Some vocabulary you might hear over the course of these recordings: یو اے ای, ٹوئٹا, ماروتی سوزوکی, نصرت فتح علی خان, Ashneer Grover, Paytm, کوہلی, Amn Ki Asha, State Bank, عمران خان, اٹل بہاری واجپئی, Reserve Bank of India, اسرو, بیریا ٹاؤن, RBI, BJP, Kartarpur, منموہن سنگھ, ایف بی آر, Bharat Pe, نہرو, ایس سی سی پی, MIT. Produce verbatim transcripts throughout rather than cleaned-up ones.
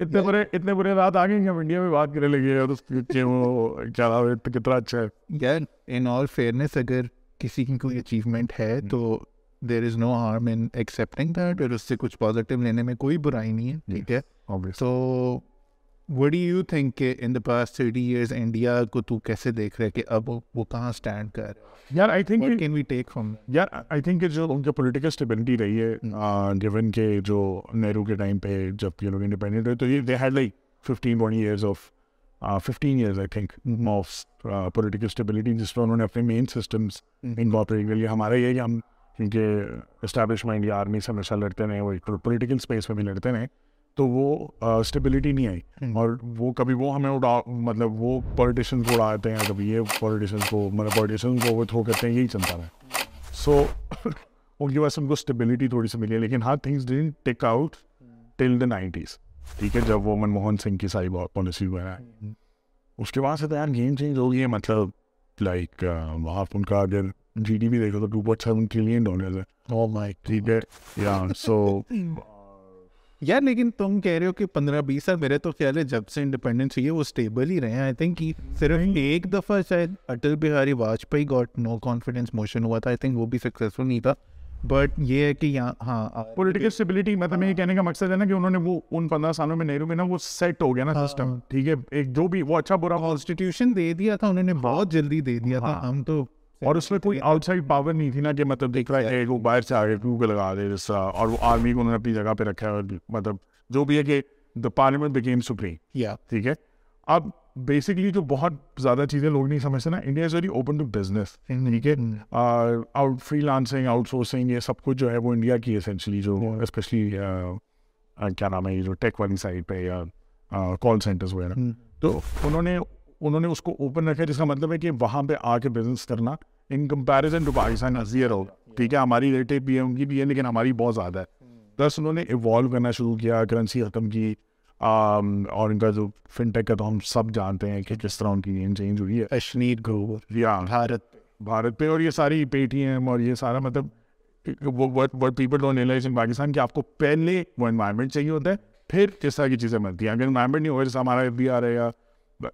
اتنے برے اتنے برے رات آ گئے کہ ہم انڈیا میں بات کرنے لگے اور اس کے وہ کیا کتنا اچھا ہے یار. ان آل فیئرنیس اگر کسی کی کوئی اچیومنٹ ہے تو there is no harm in accepting that, اور اس سے کچھ پازیٹیو لینے میں کوئی برائی نہیں ہے. ٹھیک ہے، so what do you think کہ in the past thirty years India کو تو کیسے دیکھ رہے کہ اب وہ کہاں اسٹینڈ کر یار؟ I think can we take from یار آئی تھنک کہ جو ان کی پولیٹیکل اسٹیبلٹی رہی ہے گیون کہ جو نہرو کے ٹائم پہ جب یہ لوگ انڈیپینڈنٹ ہوئے تو یہ they had like fifteen twenty years of fifteen years I think of political stability جس میں انہوں نے اپنے مین سسٹمس انکارپوریٹ کر لیے. ہمارا یہ ہے کہ ہم کیونکہ اسٹیبلشمنٹ یا آرمی سے ہمیشہ لڑتے رہے، وہ پولیٹیکل اسپیس میں بھی لڑتے رہے، تو وہ اسٹیبلٹی نہیں آئی اور وہ کبھی وہ ہمیں اٹھا مطلب وہ پولیٹیشینس کو اڑاتے ہیں، کبھی یہ پولیٹیشینس کو مطلب پولیٹیشینس کو اوور تھرو کرتے ہیں، یہی چلتا رہا. سو ان کی وجہ سے ان کو اسٹیبلٹی تھوڑی سی ملی ہے، لیکن ہاں things done take out till the nineties. ٹھیک ہے، جب وہ منموہن سنگھ کی ساری پالیسی وغیرہ اس کے بعد سے تو یار گیم چینج ہو گئی ہے. مطلب لائک آپ ان کا اگر جی ڈی پی دیکھو تو two point seven trillion dollars ہے. ٹھیک ہے یا سو یار، لیکن تم کہہ رہے ہو کہ پندرہ بیس سال، میرے تو خیال ہے جب سے انڈیپینڈنس ہوئی ہے وہ اسٹیبل ہی رہے ہیں. آئی تھنک صرف ایک دفعہ شاید اٹل بہاری واجپئی got no confidence motion ہوا تھا، آئی تھنک وہ بھی سکسیزفل نہیں تھا. بٹ یہ ہے کہ یہاں ہاں پولیٹیکل اسٹیبلٹی، مطلب یہ کہنے کا مقصد ہے نا کہ انہوں نے وہ ان پندرہ سالوں میں نہرو میں نا وہ سیٹ ہو گیا نا سسٹم. ٹھیک ہے، ایک جو بھی وہ اچھا برا کانسٹیٹیوشن دے دیا تھا انہوں نے، بہت جلدی دے دیا تھا. ہم تو اور اس میں کوئی آؤٹ سائڈ پاور نہیں تھی نا کہ مطلب دیکھ رہا ہے وہ باہر سے آگے ٹو کے لگا دے جیسا، اور وہ آرمی کو انہوں نے اپنی جگہ پہ رکھا ہے. مطلب جو بھی ہے کہ دا پارلیمنٹ بیکیم سپریم. ٹھیک ہے، اب بیسکلی جو بہت زیادہ چیزیں لوگ نہیں سمجھتے نا، India is very open to business. ٹھیک ہے، out freelancing, outsourcing, یہ سب کچھ جو ہے وہ انڈیا کی اسینشلی جو اسپیشلی کیا نام ہے یہ جو ٹیک والی سائڈ پہ یا کال سینٹرس وغیرہ، تو انہوں نے انہوں نے اس کو اوپن رکھا، جس کا مطلب ہے کہ وہاں پہ آ کے بزنس کرنا in comparison to Pakistan zero ہوگا. ٹھیک ہے، ہماری ریٹیں بھی ہے ان کی بھی ہے، لیکن ہماری بہت زیادہ ہے. پلس انہوں نے ایوالو کرنا شروع کیا، کرنسی ختم کی، اور ان کا جو فن ٹیک کا تو ہم سب جانتے ہیں کہ کس طرح ان کی گیم چینج ہوئی ہے. اشنیر گروور، یا بھارت پے، بھارت پے اور یہ ساری پے ٹی ایم اور یہ سارا، مطلب what people don't realise in Pakistan کہ آپ کو پہلے وہ انوائرمنٹ چاہیے ہوتا ہے، پھر کس طرح کی چیزیں ملتی ہیں. اگر انوائرمنٹ نہیں ہو، جیسے ہمارا ایف بی آر ہے یا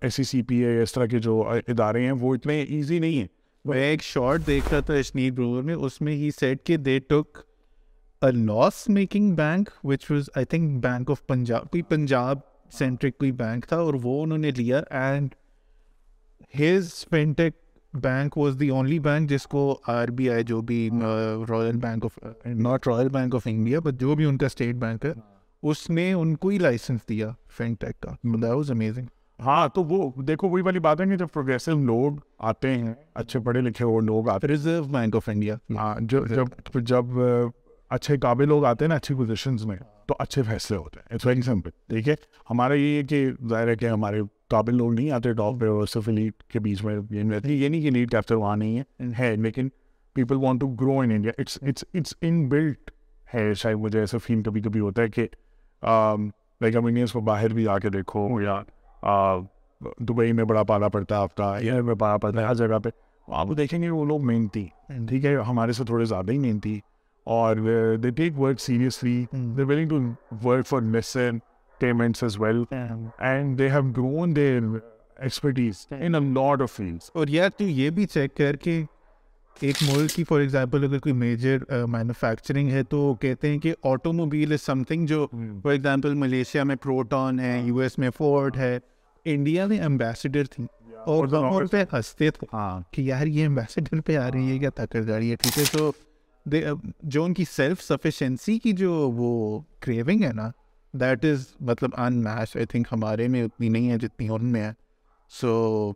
ایس سی سی پی ہے، اس طرح کے جو ادارے ہیں وہ اتنے ایزی نہیں ہیں. میں ایک شارٹ دیکھ رہا تھا اشنیر گروور میں، اس میں ہی سیٹ کہ they took a loss making bank which was I think Bank of Punjab, کوئی پنجاب سینٹرک کوئی بینک تھا، اور وہ انہوں نے لیا. And his fintech bank was the only bank جس کو آر بی آئی، جو بھی Royal Bank of not Royal Bank of India but جو بھی ان کا اسٹیٹ بینک ہے، اس نے ان کو ہی لائسنس دیا فنٹیک کا. That was amazing. ہاں تو وہ دیکھو وہی والی بات ہے کہ جب پروگریسو لوگ آتے ہیں، اچھے پڑھے لکھے وہ لوگ آتے ہیں، ریزرو بینک آف انڈیا، ہاں جو جب جب اچھے قابل لوگ آتے ہیں نا اچھی پوزیشنز میں، تو اچھے فیصلے ہوتے ہیں. It's very simple. ٹھیک ہے، ہمارا یہ ہے کہ ظاہر ہے کہ ہمارے قابل لوگ نہیں آتے ٹاپ پہ، اور صرف لیڈ کے بیچ میں رہتی. یہ نہیں کہ لیڈ کیپچر وہاں نہیں ہے، لیکن people want to grow in India. It's it's it's inbuilt ہے. شاید مجھے ایسا فیل کبھی کبھی ہوتا ہے کہ لائک ہم انڈینس کو باہر بھی جا کے دیکھو، یا دبئی میں بڑا پالا پڑتا ہے آپ کا، ایئر میں پالا پڑتا ہے ہر جگہ پہ، آپ کو دیکھیں گے وہ لوگ محنتی. ٹھیک ہے، ہمارے سے تھوڑے زیادہ ہی محنتی، اور they take work seriously, they willing to work for less payments as well, and they have grown their expertise in a lot of fields. اور یار تو یہ بھی چیک کر کے ایک ملک کی فار ایگزامپل اگر کوئی میجر مینوفیکچرنگ ہے تو کہتے ہیں کہ automobile is something جو فار ایگزامپل ملیشیا میں پروٹون ہے، یو ایس میں فورڈ ہے، انڈیا میں امبیسڈر تھی، اور وہاں پہ ہنستے تھے ہاں کہ یار یہ امبیسڈر پہ آ رہی ہے کیا تکر گاڑی ہے. ٹھیک ہے، تو جو ان کی سیلف سفیشینسی کی جو وہ کریونگ ہے نا، دیٹ از مطلب ان میچ آئی تھنک. ہمارے میں اتنی نہیں ہے جتنی ان میں ہے. سو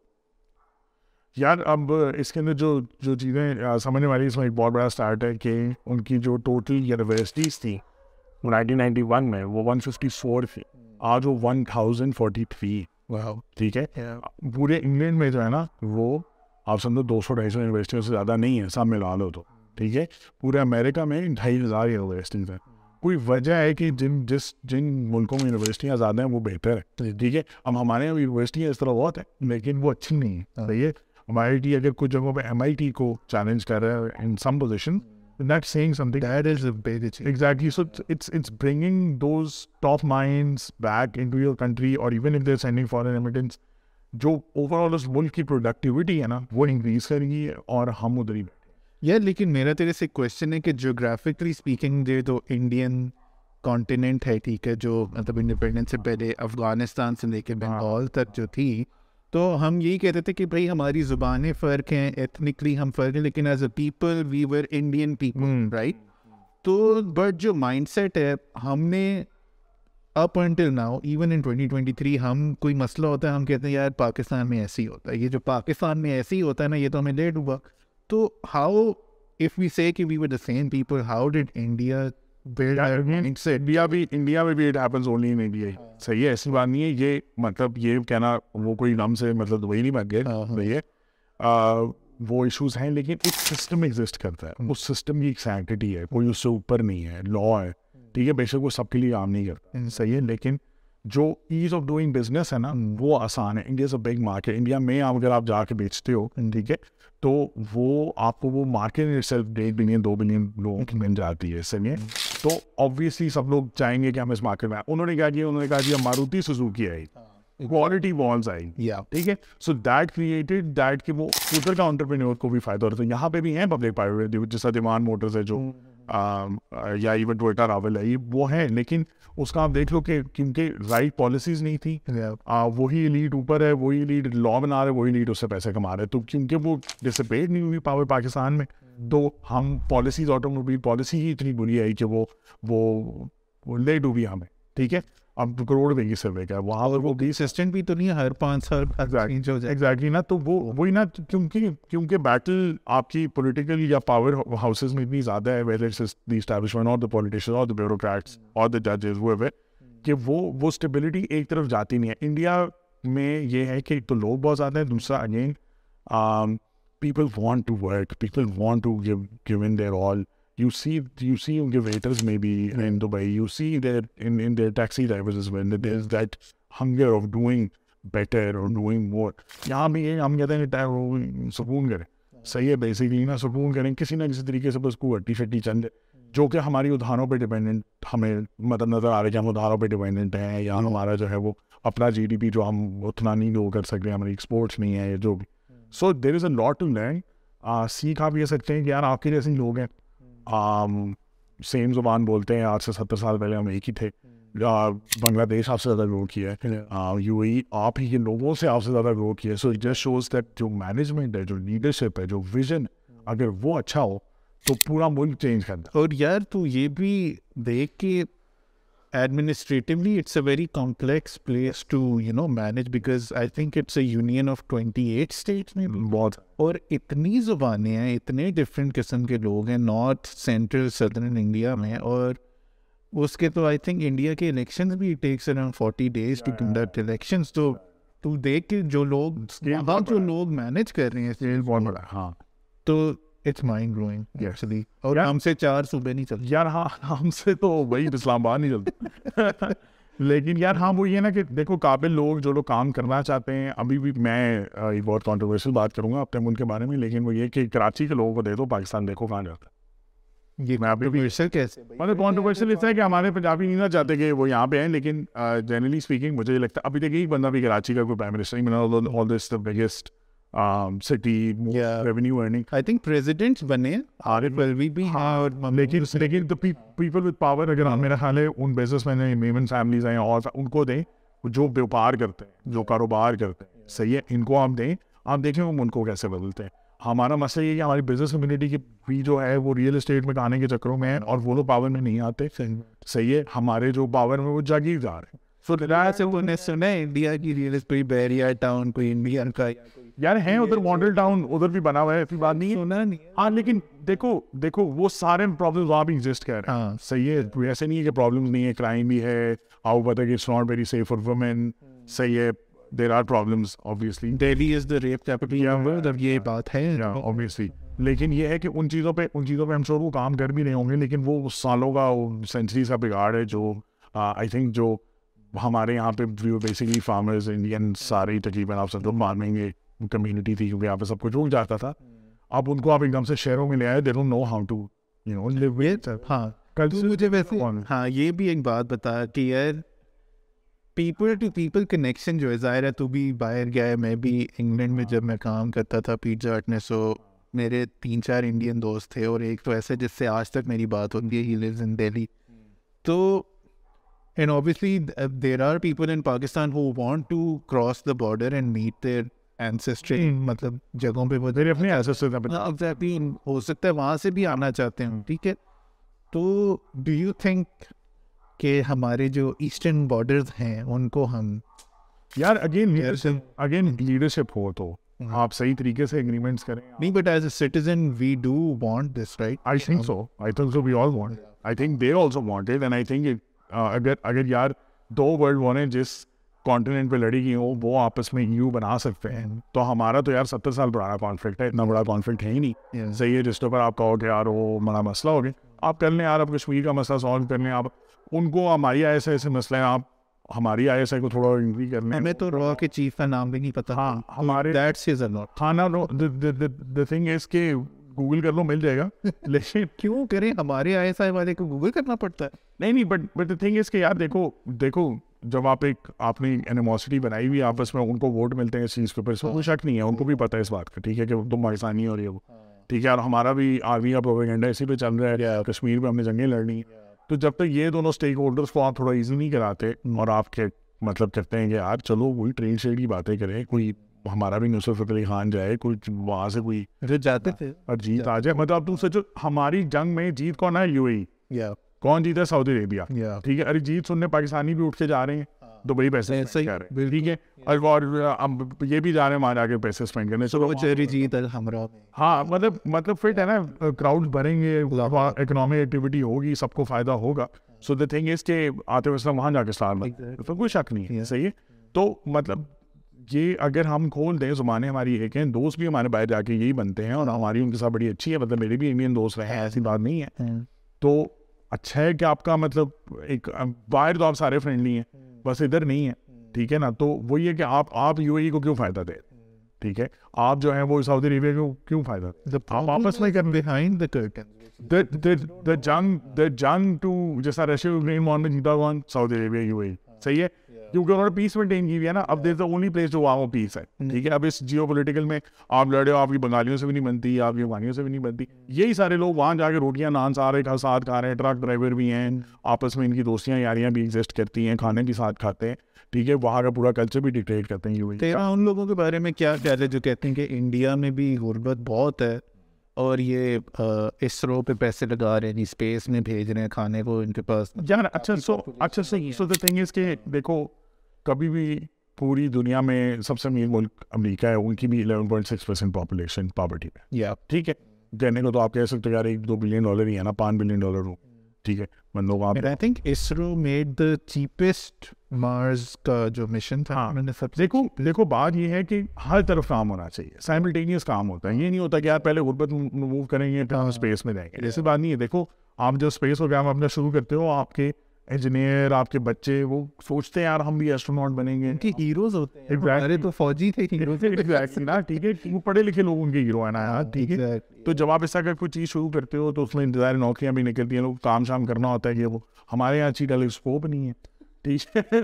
یار اب اس کے اندر جو جو چیزیں سمجھنے والی، اس میں ایک بہت بڑا اسٹارٹ ہے کہ ان کی جو ٹوٹل یونیورسٹیز تھیں نائنٹین نائنٹی ون میں وہ ون ففٹی فور تھی، آج وہ ون تھاؤزینڈ فورٹی تھری. ٹھیک ہے، پورے انگلینڈ میں جو ہے نا وہ آپ سمجھو دو سو ڈھائی سو یونیورسٹیوں سے زیادہ نہیں ہے سب ملا لو تو. ٹھیک ہے، پورے امریکہ میں ڈھائی ہزار یونیورسٹیز ہیں. کوئی وجہ ہے کہ جن جس جن ملکوں میں یونیورسٹیاں زیادہ ہیں وہ بہتر ہے. ٹھیک ہے، اب ہمارے یہاں یونیورسٹیاں اس طرح بہت ہیں لیکن وہ اچھی نہیں ہے. صحیح ہے، ایم آئی ٹی اگر کچھ جگہوں پہ ایم آئی ٹی کو چیلنج کر رہا ہے in some position, That's saying something. That is a big. Exactly. So it's it's bringing those top minds back into your country, or even if they're sending foreign immigrants, جو overall اس ملک کی productivity ہے نا وہ increase کرے گی اور ہم ادھر ہی بیٹھے ہیں. یار لیکن میرا تیرے سے کویشچن ہے کہ جیوگرافکلی اسپیکنگ دے تو انڈین کانٹیننٹ ہے ٹھیک ہے, جو مطلب انڈیپینڈنس سے پہلے افغانستان سے لے کے بنگال تک جو تھی, تو ہم یہی کہتے تھے کہ بھائی ہماری زبانیں فرق ہیں, ایتھنکلی ہم فرق ہیں, لیکن as a people we were Indian people right. تو بٹ جو مائنڈ سیٹ ہے ہم نے up until now even in twenty twenty three, ہم کوئی مسئلہ ہوتا ہے ہم کہتے ہیں یار پاکستان میں ایسے ہی ہوتا ہے, یہ جو پاکستان میں ایسے ہی ہوتا ہے نا یہ تو ہمیں لیٹ ہوا. تو ہاؤ اف وی سے کہ we were the same people, how did India build mindset? India بھی انڈیا میں بھی it happens only in India. صحیح ہے, ایسی بات نہیں ہے یہ, مطلب یہ کہنا وہ کوئی نام سے مطلب دبئی نہیں بن گئے, وہ ایشوز ہیں, لیکن ایک سسٹم ایگزسٹ کرتا ہے, اس سسٹم کی ایک سینکٹی ہے, کوئی اس سے اوپر نہیں ہے, لا ہے ٹھیک ہے, بے شک وہ سب کے لیے عام نہیں کرتا. صحیح ہے, لیکن جو ایز آف ڈوئنگ بزنس ہے نا وہ آسان ہے. India is a big market, India میں اگر آپ جا کے بیچتے ہو ٹھیک ہے تو وہ آپ کو وہ مارکیٹ سیلف ڈیڑھ بلین دو بلین لوگوں کی مل جاتی ہے. صحیح ہے, تو آبویسلی سب لوگ چاہیں گے کہ ہم اس مارکیٹ میں آئیں. انہوں نے کہا کہ انہوں نے کہا کہ ماروتی سوزوکی آئی, کوالٹی والز آئی, ٹھیک ہے, سو دیٹ کریٹڈ دیٹ کہ وہ ادھر کا انٹرپرینیور کو بھی فائدہ ہوتا ہے. یہاں پہ بھی ہیں پبلک پرائیویٹ, جیسا دیوان موٹرز ہے جو, یا ایون ٹوئٹا راول ہے, وہ ہے, لیکن اس کا آپ دیکھ لو کہ کیونکہ رائٹ پالیسیز نہیں تھی, وہی ایلیٹ اوپر ہے, وہی ایلیٹ لا بنا رہے, وہی ایلیٹ اس سے پیسے کما رہے, تو کیونکہ وہ ڈسپیٹ نہیں ہوئی پاور پاکستان میں, تو ہم پالیسیز آٹوموبائل پالیسی ہی اتنی بری آئی کہ وہ وہ لیٹ ہوئی ہمیں. ٹھیک ہے, اب کروڑ میں یہ سروے کا وہاں پر وہ ریسسٹنٹ بھی تو نہیں ہے ہر پانچ سال ایگزیکٹلی نا, تو وہ وہی نا, کیونکہ کیونکہ بیٹل آپ کی پولیٹیکل یا پاور ہاؤسز میں اتنی زیادہ ہے, ویدر اٹس دی اسٹیبلشمنٹ اور دی پولیٹیشنز اور دی بیوروکریٹس اور دی ججز, وہ ہے کہ وہ وہ اسٹیبلٹی ایک طرف جاتی نہیں ہے. انڈیا میں یہ ہے کہ ایک تو لوگ بہت زیادہ ہیں, دوسرا again people want to work, people want to give give in their all. You see, you see, you give waiters maybe in Dubai. You see that in in their taxi drivers as well. That there's that hunger of doing better or doing more. यहाँ भी ये हम कहते हैं time वो सुकून करे. सही है, basically ना सुकून करें किसी ना किसी तरीके से, बस कोई टी शर्टी चंद جو کہ ہماری ادھاروں پہ ڈیپینڈنٹ ہمیں مطلب نظر آ رہا ہے کہ ہم ادھاروں پہ ڈیپینڈنٹ ہیں, یا ہمارا جو ہے وہ اپنا جی ڈی پی جو ہم اتنا نہیں گرو کر سکتے, ہماری ایکسپورٹس نہیں ہے جو بھی. So there is a lot to learn. سیکھ آپ یہ سکتے ہیں کہ یار آپ کے جیسے لوگ ہیں, سیم زبان بولتے ہیں, آج سے ستر سال پہلے ہم ایک ہی تھے, بنگلہ دیش آپ سے زیادہ گرو کیا ہے, یو اے ای آپ ہی کے لوگوں سے آپ سے زیادہ گرو کیا ہے. So it just shows that جو مینجمنٹ ہے, جو لیڈرشپ ہے, جو ویژن, اگر وہ اچھا ہو تو پورا ملک چینج کرتا ہے. اور یار تو یہ بھی دیکھ کہ administratively it's a very complex place to you know manage, because I think it's a union of twenty eight states میں بہت, اور اتنی زبانیں ہیں, اتنے ڈفرینٹ قسم کے لوگ ہیں نارتھ سینٹرل سدرن انڈیا میں, اور اس کے تو آئی تھنک انڈیا کے الیکشنز بھی takes around forty days to conduct elections. تو تو دیکھ کے جو لوگ جو لوگ مینج کر رہے ہیں ہاں, تو It's mind-blowing actually. اور ہم سے چار صوبے نہیں چلتے یار, ہاں ہم سے تو وہی اسلام آباد نہیں چلتا, لیکن یار ہاں وہ یہ نا کہ دیکھو قابل لوگ جو لوگ کام کرنا چاہتے ہیں, ابھی بھی میں یہ بہت کانٹروورشل بات کروں گا اپنے ملک کے بارے میں, لیکن وہ یہ کہ کراچی کے لوگوں کو دے دو پاکستان دیکھو کہاں جاتا ہے. یہ کانٹروورشل کیسے مطلب کانٹروورشل اس ہے کہ ہمارے پنجابی نہیں نہ چاہتے کہ وہ یہاں پہ ہیں, لیکن جنرلی اسپیکنگ مجھے یہ لگتا ہے ابھی تک ایک بندہ بھی کراچی کا کوئی پرائم منسٹر نہیں بنا. All this the biggest city revenue earning I think president بنے لیکن پیپل وتھ پاور, اگر میرا خیال ہے ان بزنس مین ہیں, میمن فیملیز ہیں, اور ان کو دیں جو بیوپار کرتے ہیں, جو کاروبار کرتے ہیں. صحیح ہے, ان کو آپ دیں, آپ دیکھیں وہ ان کو کیسے بدلتے ہیں. ہمارا مسئلہ یہ کہ ہماری بزنس کمیونٹی کی بھی جو ہے وہ ریئل اسٹیٹ میں آنے کے چکروں میں ہیں, اور وہ لوگ پاور میں نہیں آتے. صحیح ہے, ہمارے جو پاور میں وہ جاگیردار ہیں. سو سے وہ نے سنا ہے انڈیا کی ریئل اسٹیٹ, کوئی بیریا ٹاؤن, کوئی انڈیا کا یار ہیں ادھر, ماڈل ٹاؤن ادھر بھی بنا ہوا ہے, ایسی بات نہیں ہے ہاں, لیکن دیکھو دیکھو وہ سارے پرابلمز وہاں بھی ایگزسٹ کر رہے ہیں. صحیح ہے, ایسے نہیں ہے کہ پرابلمز نہیں ہے, کرائم بھی ہے, آپ کو پتہ ہے کہ it's not very safe for women. صحیح ہے, there are problems obviously, Delhi is the rape capital of world, اب یہ بات ہے آبویسلی, لیکن یہ ہے کہ ان چیزوں پہ ان چیزوں پہ ہم شور وہ کام کر بھی رہے ہوں گے, لیکن وہ سالوں کا سینچریز کا بگاڑ ہے جو آئی تھنک جو ہمارے یہاں پہ بیسکلی فارمرز انڈین سارے تقریباً آپ سب فارمنگ کمیونٹی تھی, کیونکہ یہاں پہ سب کچھ رک جاتا تھا. اب ان کو آپ ایک دم سے شہروں میں لے آئے, they don't know how to you know, live with it. ہاں تو مجھے ویسے ہاں یہ بھی ایک بات بتا کہ یار پیپل ٹو پیپل کنیکشن جو ہے، ظاہر ہے تو بھی باہر گیا ہے، میں بھی انگلینڈ میں جب میں کام کرتا تھا پیزا ہٹ میں، سو میرے تین چار انڈین دوست تھے اور ایک تو ایسے جس سے آج تک میری بات ہوتی ہے، ہی لیوز ان دہلی. تو and obviously there are people in Pakistan who want to cross the border and meet their ancestry, مطلب جگہوں پہ اپنے ہو سکتا ہے وہاں سے بھی آنا چاہتے ہیں، ٹھیک ہے. تو ڈو یو تھنک کہ ہمارے جو ایسٹرن بارڈرز ہیں ان کو ہم یار اگین اگین لیڈرشپ ہو تو آپ صحیح طریقے سے اگریمنٹس کریں. نہیں but as a citizen we do want this right. I think so I think so we all want I think they also want it. And I think اگر اگر یار دو ورلڈ وار ہیں جس کانٹیننٹ پہ لڑی گئی ہو وہ آپس میں یو بنا سکتے ہیں، تو ہمارا تو یار ستر سال پرانا کانفلکٹ ہے، اتنا بڑا کانفلکٹ ہے ہی نہیں. صحیح ہے رشتوں پر آپ کہو کہ یار وہ بڑا مسئلہ ہو گیا، آپ کر لیں یار آپ کشمیر کا مسئلہ سالو کر لیں، آپ ان کو ہماری آئی ایس آئی سے مسئلہ ہے، آپ ہماری آئی ایس آئی کو تھوڑا انکری کر لیں. ہمیں تو را کے چیف کا نام بھی نہیں پتا. ہاں ہمارے کھانا دا تھنگ از کہ گوگل کر لو مل جائے گا، لیکن کیوں کریں ہمارے آئی ایس آئی والے کو گوگل کرنا پڑتا ہے. نہیں نہیں but but the thing is کہ یار دیکھو دیکھو جب آپ ایک آپ نے اینیموسٹی بنائی ہوئی آپس میں، ان کو ووٹ ملتے ہیں اس چیز کے اوپر، سو شک نہیں ہے، ان کو بھی پتہ ہے اس بات کا، ٹھیک ہے کہ تم پاکستانی ہو رہی ہو، ٹھیک ہے. اور ہمارا بھی آرمی کا پروپیگنڈا اسی پہ چل رہا ہے، کشمیر پہ ہم نے جنگیں لڑنی ہے. تو جب تک یہ دونوں اسٹیک ہولڈرس کو آپ تھوڑا ایزی نہیں کراتے اور آپ کے مطلب کہتے ہیں کہ یار چلو کوئی ٹریڈ شیڈ کی باتیں کریں، کوئی ہمارا بھی نصرت فتح علی خان جائے، کوئی وہاں سے کوئی جاتے تھے اور جیت آ جائے. مطلب تم سوچو ہماری جنگ میں جیت کون ہے؟ یو اے ای. کون جیتا ہے؟ سعودی عربیہ. ٹھیک ہے، ارے جیت سننے پاکستانی بھی اٹھ کے جا رہے ہیں دبئی پیسے، ٹھیک ہے، اور یہ بھی جا رہے ہیں وہاں جا کے پیسے اسپینڈ کرنے. سو جیت الحمرا. ہاں مطلب مطلب فٹ ہے نا، کراؤڈ بھریں گے، اکنامک ایکٹیویٹی ہوگی، سب کو فائدہ ہوگا. سو دا تھنگ از کہ آتے وسلہ وہاں جا کے سٹار بن، تو کوئی شک نہیں ہے. صحیح ہے. تو مطلب یہ اگر ہم کھول دیں، زبانیں ہماری ایک ہیں، دوست بھی ہمارے باہر جا کے یہی بنتے ہیں اور ہماری ان کے ساتھ بڑی اچھی ہے. مطلب میرے بھی انڈین دوست رہے ہیں، ایسی بات نہیں ہے. تو اچھا ہے کہ آپ کا مطلب ایک باہر تو آپ سارے فرینڈلی ہیں، بس ادھر نہیں ہے، ٹھیک ہے نا. تو وہی ہے کہ آپ آپ یو اے ای کو کیوں فائدہ دے، ٹھیک ہے، آپ جو ہے وہ سعودی عربیہ کو کیوں فائدہ دے، آپ واپس نہیں کریں. بیہائنڈ دی کرٹن دی جنگ دی جنگ ٹو جیسا رشیا یوکرین وار میں جیتا کون؟ Saudi Arabia, یو اے ای. صحیح ہے، کیونکہ انہوں نے پیس مینٹین کی ہوئی ہے نا. اب دیر از دی اونلی پلیس جو وہاں وہ پیس ہے، ٹھیک ہے. اب اس جیو پولیٹیکل میں آپ لڑے ہو، آپ کی بنگالیوں سے بھی نہیں بنتی، آپ کی افغانیوں سے بھی نہیں بنتی. یہی سارے لوگ وہاں جا کے روٹیاں نان سارے ساتھ کھا رہے ہیں، ٹرک ڈرائیور بھی ہیں، آپس میں ان کی دوستیاں یاریاں بھی ایگزسٹ کرتی ہیں، کھانے کے ساتھ کھاتے ہیں، ٹھیک ہے. وہاں کا پورا کلچر بھی ڈکٹیٹ کرتے ہیں. تیرا ان لوگوں کے بارے میں کیا خیال ہے جو کہتے ہیں کہ انڈیا میں بھی غربت بہت ہے اور یہ اسرو پہ پیسے لگا رہے ہیں، اسپیس میں بھیج رہے ہیں کھانے کو ان کے پاس؟ یار اچھا سو اچھا صحیح. سو دا تھنگ از کہ دیکھو کبھی بھی پوری دنیا میں سب سے امیر ملک امریکہ ہے، ان کی بھی eleven point six percent population poverty میں ہے، ٹھیک ہے. کہنے کو تو آپ کہہ سکتے ہو یار ایک دو بلین ڈالر ہی ہے نا، پانچ بلین ڈالر ہو، ٹھیک ہے. مطلب آپ I think اسرو made the cheapest Mars کا جو مشن تھا. دیکھو دیکھو بات یہ ہے کہ ہر طرف کام ہونا چاہیے، سائملٹینیس کام ہوتا ہے. یہ نہیں ہوتا کہ آپ پہلے غربت موو کریں گے تو ہم اسپیس میں جائیں گے، جیسے بات نہیں ہے. دیکھو آپ جو اسپیس پروگرام اپنا شروع کرتے ہو، آپ کے انجینئر، آپ کے بچے وہ سوچتے ہیں یار ہم بھی ایسٹروناٹ بنیں گے، ہیروز ہوتے ہیں. ارے تو فوجی تھے نا، ٹھیک ہے، وہ پڑھے لکھے لوگ ان کے ہیرو ہیں نا یار، ٹھیک ہے. تو جب آپ ایسا کر کوئی چیز شروع کرتے ہو تو اس میں انتظار نوکریاں بھی نکلتی ہیں، لوگ کام شام کرنا ہوتا ہے. یہ وہ ہمارے یہاں اچھی ٹیلی اسکوپ نہیں ہے، ٹھیک ہے،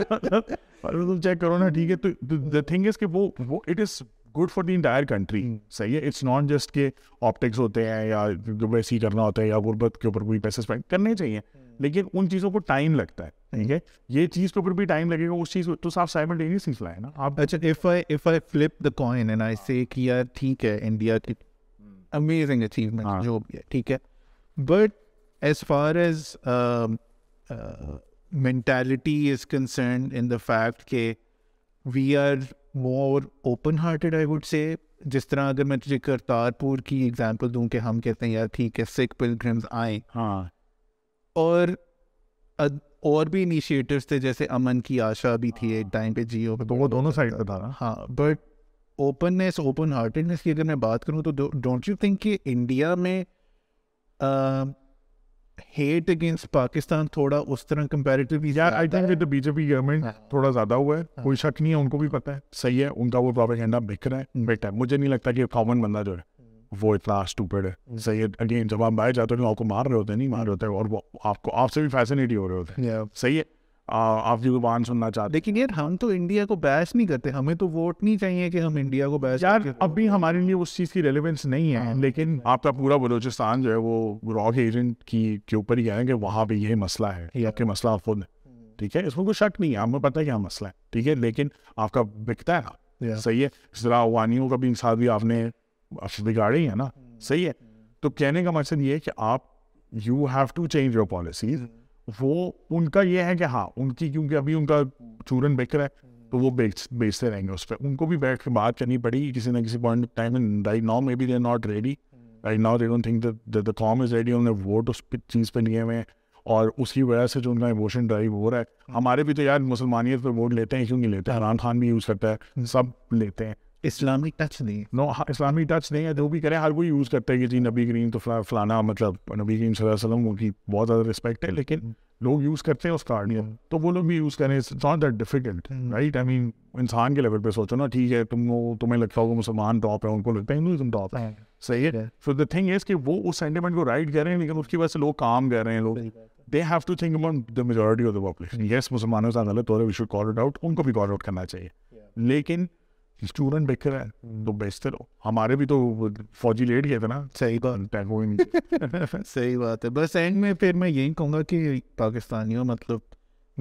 تم چیک کرو نا، ٹھیک ہے. تو دا تھنگ از کہ وہ وہ it is good for the entire country. صحیح ہے، اٹس ناٹ جسٹ کہ آپٹکس ہوتے ہیں یا ویسے ہی کرنا ہوتا ہے یا غربت کے اوپر کوئی پیسے اسپینڈ کرنے چاہیے، لیکن ان چیزوں کو ٹائم لگتا ہے، ٹھیک ہے. یہ چیز کے اوپر بھی ٹائم لگے گا، اس چیز تو صاف سائملٹینیس سلسلہ ہے نا. آپ اچھا if I if I flip the coin and I say کہ یار ٹھیک ہے انڈیا کی امیزنگ اچیومنٹ جو بھی ہے، ٹھیک ہے، but as far as mentality is concerned in the fact کہ we are more open hearted I would say. جس طرح اگر میں تجھے کرتارپور کی ایگزامپل دوں کہ ہم کہتے ہیں یار ٹھیک ہے سکھ پلگرمز آئیں، ہاں، اور اور بھی انیشیٹوز تھے جیسے امن کی آشا بھی تھی ایک ٹائم پہ جیو پہ، وہ دونوں سائڈ پہ تھا نا. ہاں بٹ اوپننیس اوپن ہارٹیڈنیس کی اگر میں بات کروں تو ڈونٹ یو تھنک کہ انڈیا میں ہیٹ اگینسٹ پاکستان تھوڑا اس طرح کمپیریٹیولی؟ یار I think with B J P government تھوڑا زیادہ ہوا ہے، کوئی شک نہیں ہے، ان کو بھی پتہ ہے. صحیح ہے، ان کا وہ پروپیگنڈا بک رہا ہے، مجھے نہیں لگتا کہ کامن بندہ جو ہے وہ اتنا اسٹوپڈ ہے. صحیح ہے. اگین جب آپ باہر جاتے ہو آپ کو مار رہے ہوتے ہیں, نہیں مار رہے ہوتے اور وہ آپ کو آپ سے بھی فیسنیٹ ہو رہے ہوتے ہیں. صحیح ہے, آپ کی زبان سننا چاہتے. لیکن یار ہم تو انڈیا کو بیش نہیں کرتے, ہمیں تو ووٹ نہیں چاہیے کہ ہم انڈیا کو بیش. یار ابھی ہمارے لیے اس چیز کی ریلیونس نہیں ہے, لیکن آپ کا پورا بلوچستان جو ہے وہ راک ایجنٹ کی کے اوپر ہی ہے کہ وہاں پہ یہ مسئلہ ہے, یہ آپ کے مسئلہ خود ہے, ٹھیک ہے, اس میں کوئی شک نہیں ہے, ہمیں پتہ ہے کیا مسئلہ ہے, ٹھیک ہے, لیکن آپ کا بکتا ہے. صحیح ہے. اس طرح افغانیوں کا بھی انسان بھی آپ نے بگاڑی ہے نا. صحیح ہے. تو کہنے کا مقصد یہ ہے کہ آپ you have to change your policies. وہ ان کا یہ ہے کہ ہاں ان کی کیونکہ ابھی ان کا چورن بک رہا ہے تو وہ بیچتے رہیں گے اس پہ, ان کو بھی بیٹھ کے بات کرنی پڑی کسی نہ کسی point time. Right now maybe they are not ready, right now they don't think that the قوم از ریڈی. انہوں نے ووٹ اس چیز پہ لیے ہوئے ہیں اور اس کی وجہ سے جو ان کا ایموشن ڈرائیو ہو رہا ہے. ہمارے بھی تو یار مسلمانیت پہ ووٹ لیتے ہیں, کیوں نہیں لیتے, عمران خان بھی یوز کرتا ہے, سب لیتے ہیں. اسلامی ٹچ نہیں, نو اسلامی ٹچ نہیں ہے, جو بھی کریں ہر کوئی یوز کرتا ہے کہ جی نبی کریم تو فلانا, مطلب نبی کریم صلی اللہ علیہ وسلم کی بہت زیادہ رسپیکٹ ہے, لیکن لوگ یوز کرتے ہیں اس کارڈ تو وہ لوگ بھی یوز کریں. It's not that difficult, right. I mean انسان کے لیول پہ سوچو نا, ٹھیک ہے, تم تمہیں لگتا ہوگا مسلمان ٹاپ ہے, ان کو لگتا ہے ہندوازم ٹاپ ہے. صحیح ہے. سو دا تھنگ از کہ وہ اس سینٹیمنٹ کو رائٹ کر رہے ہیں, لیکن اس کی وجہ سے لوگ کام کر رہے ہیں. لوگ they have to think about the majority of the population. Yes مسلمانوں سے غلط ہو رہے, we should call it out, ان کو بھی کال آؤٹ کرنا چاہیے, لیکن اسٹوڈنٹ بیچ رہا ہے تو بیچتے رہو. ہمارے بھی تو فوجی لیٹ گئے تھے نا. صحیح بات, صحیح بات ہے. بس اینڈ میں پھر میں یہی کہوں گا کہ پاکستانیوں مطلب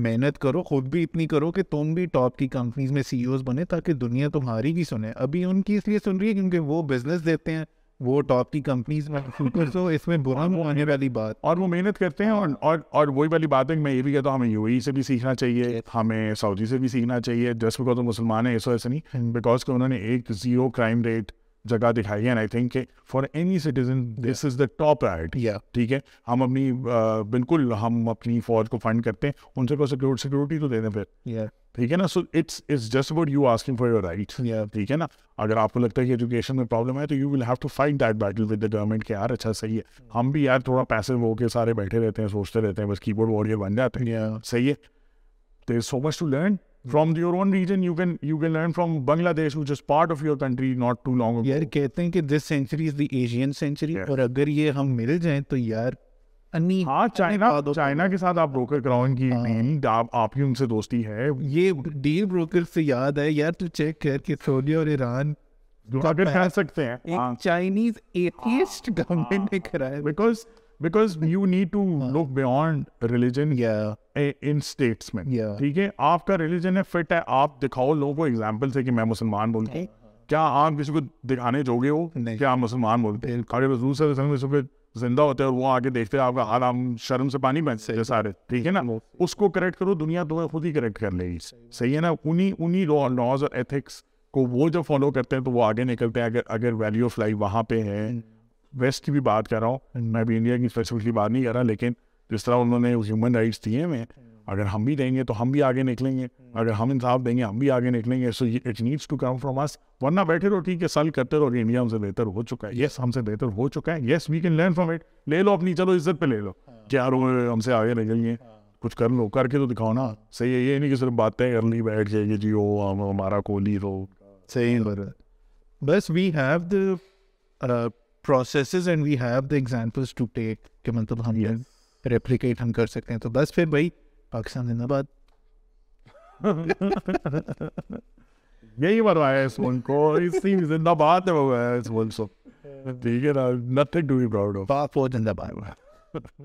محنت کرو, خود بھی اتنی کرو کہ تم بھی ٹاپ کی کمپنیز میں سی ای اوز بنے, تاکہ دنیا تمہاری بھی سنے. ابھی ان کی اس لیے سن رہی ہے کیونکہ وہ بزنس دیتے ہیں, وہ ٹاپ کی کمپنیز میں سو اس میں برا ہونے والی بات, اور وہ محنت کرتے ہیں. اور اور وہی والی بات ہے کہ میں یہ بھی کہتا ہوں ہمیں یو اے ای سے بھی سیکھنا چاہیے, ہمیں سعودی سے بھی سیکھنا چاہیے. جسٹ بیکاز وہ مسلمان ہیں اس وجہ سے نہیں, بیکاز کہ انہوں نے ایک زیرو کرائم ریٹ جگہ دکھائی ہے, اینڈ آئی تھنک کہ for any citizen this is the top priority. ٹھیک ہے, ہم اپنی بالکل ہم اپنی فوج کو فنڈ کرتے ہیں, ان سے کوئی سیکورٹی سیکورٹی تو دے دیں پھر, ٹھیک ہے نا. So it's it's just about you asking for your right. ٹھیک ہے نا, اگر آپ کو لگتا ہے کہ ایجوکیشن میں پرابلم ہے تو you will have to fight that battle with the government کہ یار اچھا صحیح ہے, ہم بھی یار تھوڑا پیسو ہو کے سارے بیٹھے رہتے ہیں, سوچتے رہتے ہیں, بس کی بورڈ واریر بن جاتے ہیں. صحیح ہے. There is so much to learn from your own region. You can you can learn from Bangladesh, which is part of your country not too long ago. Yaar kehte hain ki this century is the Asian century, aur agar ye hum mil jaye to yaar ani ha China China ke sath aap broker karao, inki nahi aapki unse dosti hai. Ye deal broker se yaad hai yaar, tu check kar ke Saudi aur Iran target kar sakte hain. Ek Chinese atheist government ne karaya, because because you need to look beyond religion. Yeah. In statement, ٹھیک ہے, آپ کا religion ہے, fit ہے, آپ دکھاؤ لوگوں کو ایگزامپل سے کہ میں مسلمان بولتا ہوں. کیا آپ کسی کو دکھانے جوگے ہو کہ آپ مسلمان بولتے ہیں؟ خالی حضور صلی اللہ علیہ وسلم پہ زندہ ہوتے اور وہ آ کے دیکھتے آپ کا حال, ہم شرم سے پانی بنتے ہیں سارے. ٹھیک ہے نا, اس کو کریکٹ کرو, دنیا تو خود ہی کریکٹ کر لے گی. صحیح ہے نا. انہیں انہیں لاز اور ایتھکس کو وہ جب فالو کرتے ہیں تو وہ آگے نکلتے ہیں. اگر اگر ویلیو آف لائف وہاں پہ ہے, ویسٹ کی بھی بات کر رہا ہوں میں, بھی انڈیا کی اسپیسیفکلی بات نہیں کر رہا, لیکن جس طرح انہوں نے ہیومن رائٹس دیے ہیں, اگر ہم بھی دیں گے تو ہم بھی آگے نکلیں گے, اگر ہم انصاف دیں گے ہم بھی آگے نکلیں گے. So it needs to come from اس, ورنہ بیٹھے رہو, ٹھیک ہے, سل کرتے رہو کہ انڈیا ہم سے بہتر ہو چکا ہے, یس ہم سے بہتر ہو چکا ہے, yes we can learn from it. لے لو اپنی, چلو عزت پہ لے لو, کیا رو ہم سے آگے نکلیے, کچھ کر لو, کر کے تو دکھاؤ نا. صحیح ہے. یہ نہیں کہ صرف باتیں کر لی بیٹھ جائے گی جی ہو ہمارا کوہلی ہو. صحیح بس we have the processes and we have the examples to take کہ مطلب ہم ریپلیکیٹ ہم کر سکتے ہیں. تو بس پھر بھائی پاکستان زندہ باد, یہی بنوایا اس ملک کو, اسی زندہ باد نے بنوایا اس ملک کو. ٹھیک ہے نا, nothing to be proud of. فوج زندہ باد.